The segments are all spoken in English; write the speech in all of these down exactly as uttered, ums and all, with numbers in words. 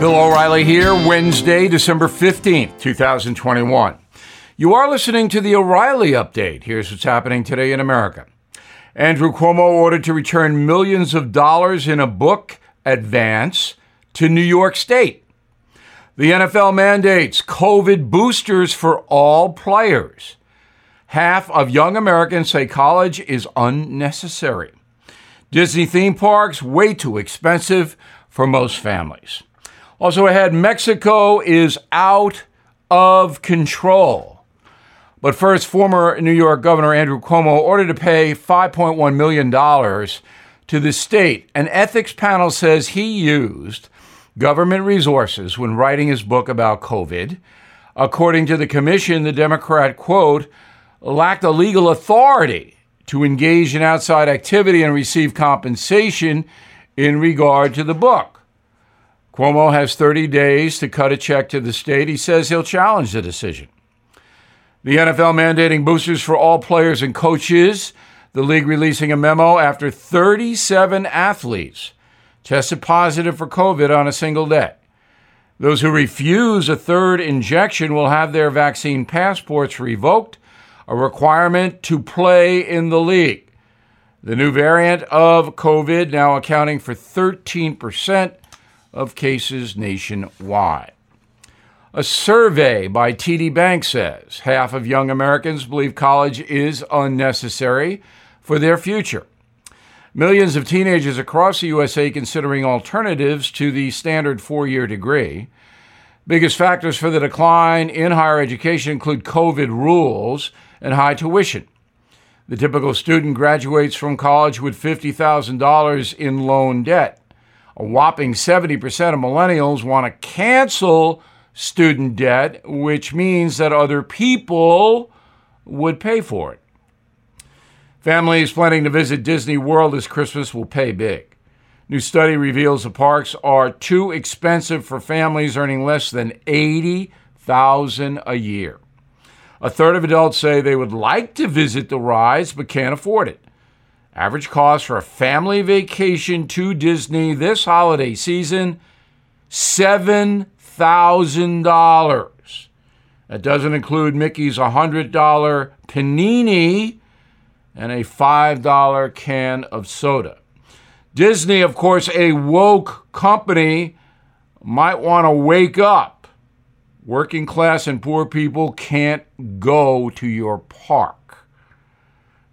Bill O'Reilly here, Wednesday, December fifteenth, twenty twenty-one. You are listening to the O'Reilly Update. Here's what's happening today in America. Andrew Cuomo ordered to return millions of dollars in a book advance to New York State. The N F L mandates COVID boosters for all players. Half of young Americans say college is unnecessary. Disney theme parks way too expensive for most families. Also ahead, Mexico is out of control. But first, former New York Governor Andrew Cuomo ordered to pay five point one million dollars to the state. An ethics panel says he used government resources when writing his book about COVID. According to the commission, the Democrat, quote, lacked a legal authority to engage in outside activity and receive compensation in regard to the book. Cuomo has thirty days to cut a check to the state. He says he'll challenge the decision. The N F L mandating boosters for all players and coaches. The league releasing a memo after thirty-seven athletes tested positive for COVID on a single day. Those who refuse a third injection will have their vaccine passports revoked, a requirement to play in the league. The new variant of COVID now accounting for thirteen percent of cases nationwide. A survey by T D Bank says half of young Americans believe college is unnecessary for their future. Millions of teenagers across the U S A considering alternatives to the standard four-year degree. Biggest factors for the decline in higher education include COVID rules and high tuition. The typical student graduates from college with fifty thousand dollars in loan debt. A whopping seventy percent of millennials want to cancel student debt, which means that other people would pay for it. Families planning to visit Disney World this Christmas will pay big. New study reveals the parks are too expensive for families earning less than eighty thousand dollars a year. A third of adults say they would like to visit the rides but can't afford it. Average cost for a family vacation to Disney this holiday season, seven thousand dollars. That doesn't include Mickey's one hundred dollars panini and a five dollar can of soda. Disney, of course, a woke company, might want to wake up. Working class and poor people can't go to your park.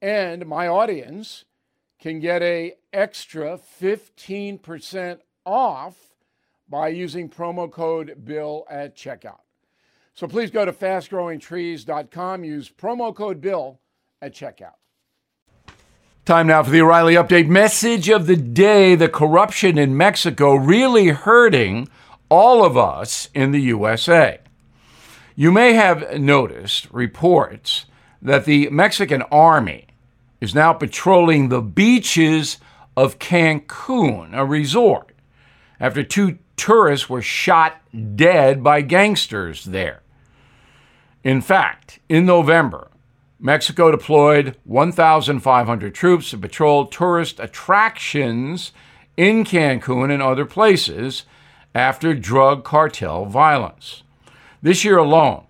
And my audience can get an extra fifteen percent off by using promo code BILL at checkout. So please go to fast growing trees dot com. Use promo code BILL at checkout. Time now for the O'Reilly Update. Message of the day, the corruption in Mexico really hurting all of us in the U S A. You may have noticed reports that the Mexican army is now patrolling the beaches of Cancun, a resort, after two tourists were shot dead by gangsters there. In fact, in November, Mexico deployed fifteen hundred troops to patrol tourist attractions in Cancun and other places after drug cartel violence. This year alone,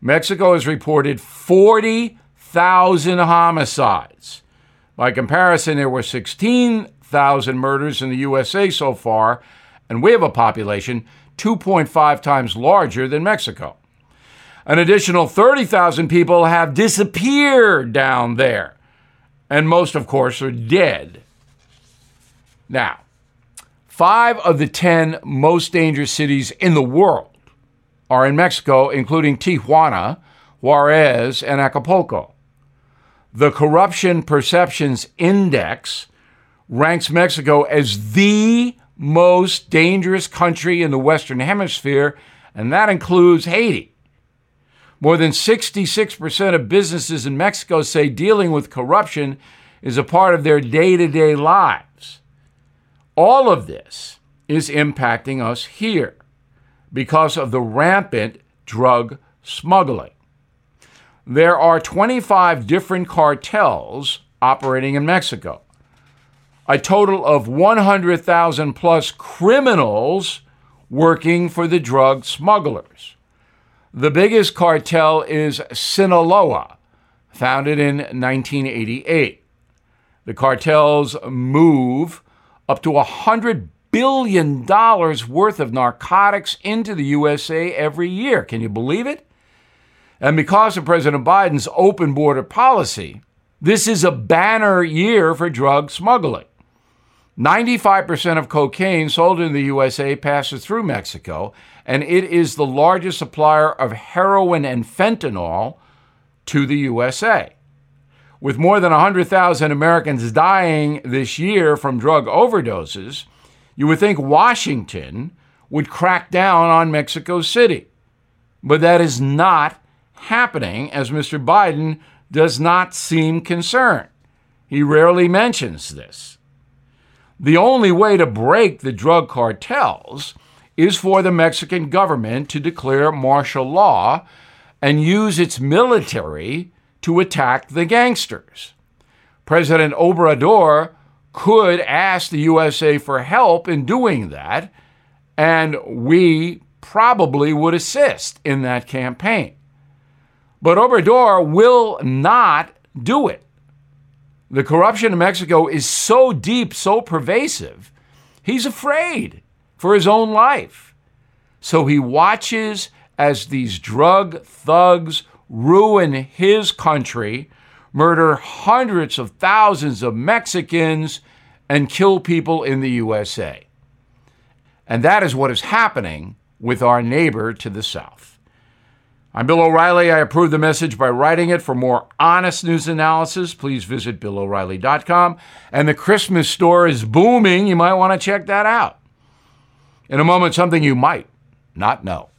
Mexico has reported forty thousand homicides. By comparison, there were sixteen thousand murders in the U S A so far, and we have a population two point five times larger than Mexico. An additional thirty thousand people have disappeared down there. And most, of course, are dead. Now, five of the ten most dangerous cities in the world are in Mexico, including Tijuana, Juarez, and Acapulco. The Corruption Perceptions Index ranks Mexico as the most dangerous country in the Western Hemisphere, and that includes Haiti. More than sixty-six percent of businesses in Mexico say dealing with corruption is a part of their day-to-day lives. All of this is impacting us here because of the rampant drug smuggling. There are twenty-five different cartels operating in Mexico. A total of one hundred thousand plus criminals working for the drug smugglers. The biggest cartel is Sinaloa, founded in nineteen eighty-eight. The cartels move up to one hundred billion dollars worth of narcotics into the U S A every year. Can you believe it? And because of President Biden's open border policy, this is a banner year for drug smuggling. ninety-five percent of cocaine sold in the U S A passes through Mexico, and it is the largest supplier of heroin and fentanyl to the U S A. With more than one hundred thousand Americans dying this year from drug overdoses, you would think Washington would crack down on Mexico City. But that is not happening, as Mister Biden does not seem concerned. He rarely mentions this. The only way to break the drug cartels is for the Mexican government to declare martial law and use its military to attack the gangsters. President Obrador could ask the U S A for help in doing that, and we probably would assist in that campaign. But Obrador will not do it. The corruption in Mexico is so deep, so pervasive, he's afraid for his own life. So he watches as these drug thugs ruin his country, murder hundreds of thousands of Mexicans, and kill people in the U S A. And that is what is happening with our neighbor to the south. I'm Bill O'Reilly. I approve the message by writing it. For more honest news analysis, please visit Bill O'Reilly dot com. And the Christmas store is booming. You might want to check that out. In a moment, something you might not know.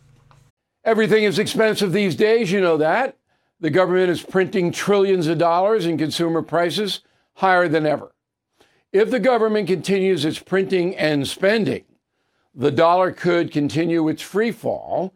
Everything is expensive these days. You know that. The government is printing trillions of dollars and consumer prices higher than ever. If the government continues its printing and spending, the dollar could continue its free fall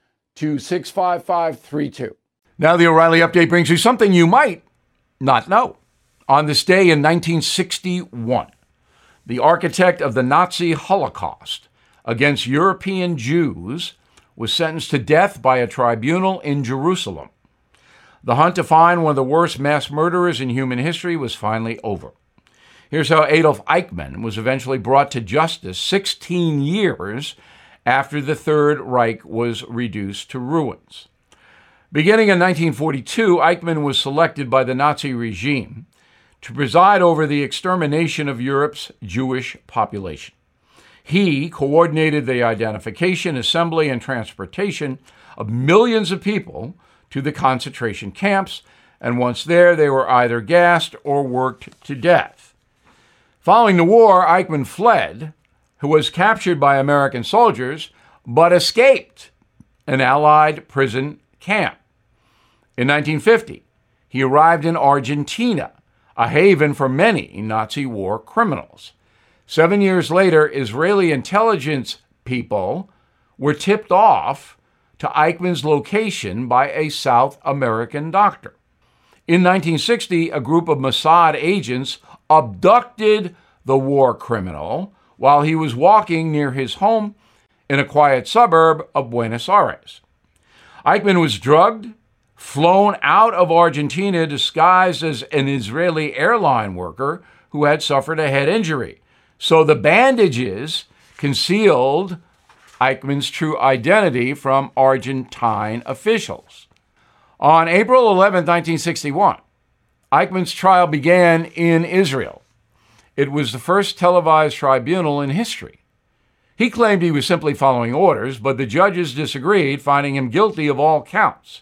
to six five five three two. Now the O'Reilly Update brings you something you might not know. On this day in nineteen sixty-one, the architect of the Nazi Holocaust against European Jews was sentenced to death by a tribunal in Jerusalem. The hunt to find one of the worst mass murderers in human history was finally over. Here's how Adolf Eichmann was eventually brought to justice sixteen years after the Third Reich was reduced to ruins. Beginning in nineteen forty-two, Eichmann was selected by the Nazi regime to preside over the extermination of Europe's Jewish population. He coordinated the identification, assembly, and transportation of millions of people to the concentration camps, and once there, they were either gassed or worked to death. Following the war, Eichmann fled, who was captured by American soldiers, but escaped an Allied prison camp. In nineteen fifty, he arrived in Argentina, a haven for many Nazi war criminals. Seven years later, Israeli intelligence people were tipped off to Eichmann's location by a South American doctor. In nineteen sixty, a group of Mossad agents abducted the war criminal while he was walking near his home in a quiet suburb of Buenos Aires. Eichmann was drugged, flown out of Argentina disguised as an Israeli airline worker who had suffered a head injury. So the bandages concealed Eichmann's true identity from Argentine officials. On April eleventh, nineteen sixty-one, Eichmann's trial began in Israel. It was the first televised tribunal in history. He claimed he was simply following orders, but the judges disagreed, finding him guilty of all counts.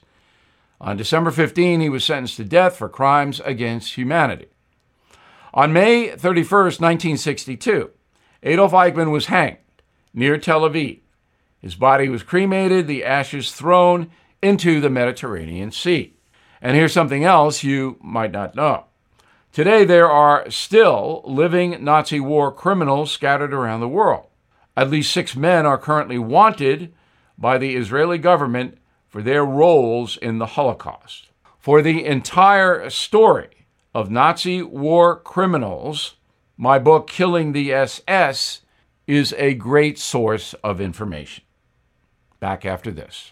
On December fifteenth, he was sentenced to death for crimes against humanity. On May thirty-first, nineteen sixty-two, Adolf Eichmann was hanged near Tel Aviv. His body was cremated, the ashes thrown into the Mediterranean Sea. And here's something else you might not know. Today, there are still living Nazi war criminals scattered around the world. At least six men are currently wanted by the Israeli government for their roles in the Holocaust. For the entire story of Nazi war criminals, my book, Killing the S S, is a great source of information. Back after this.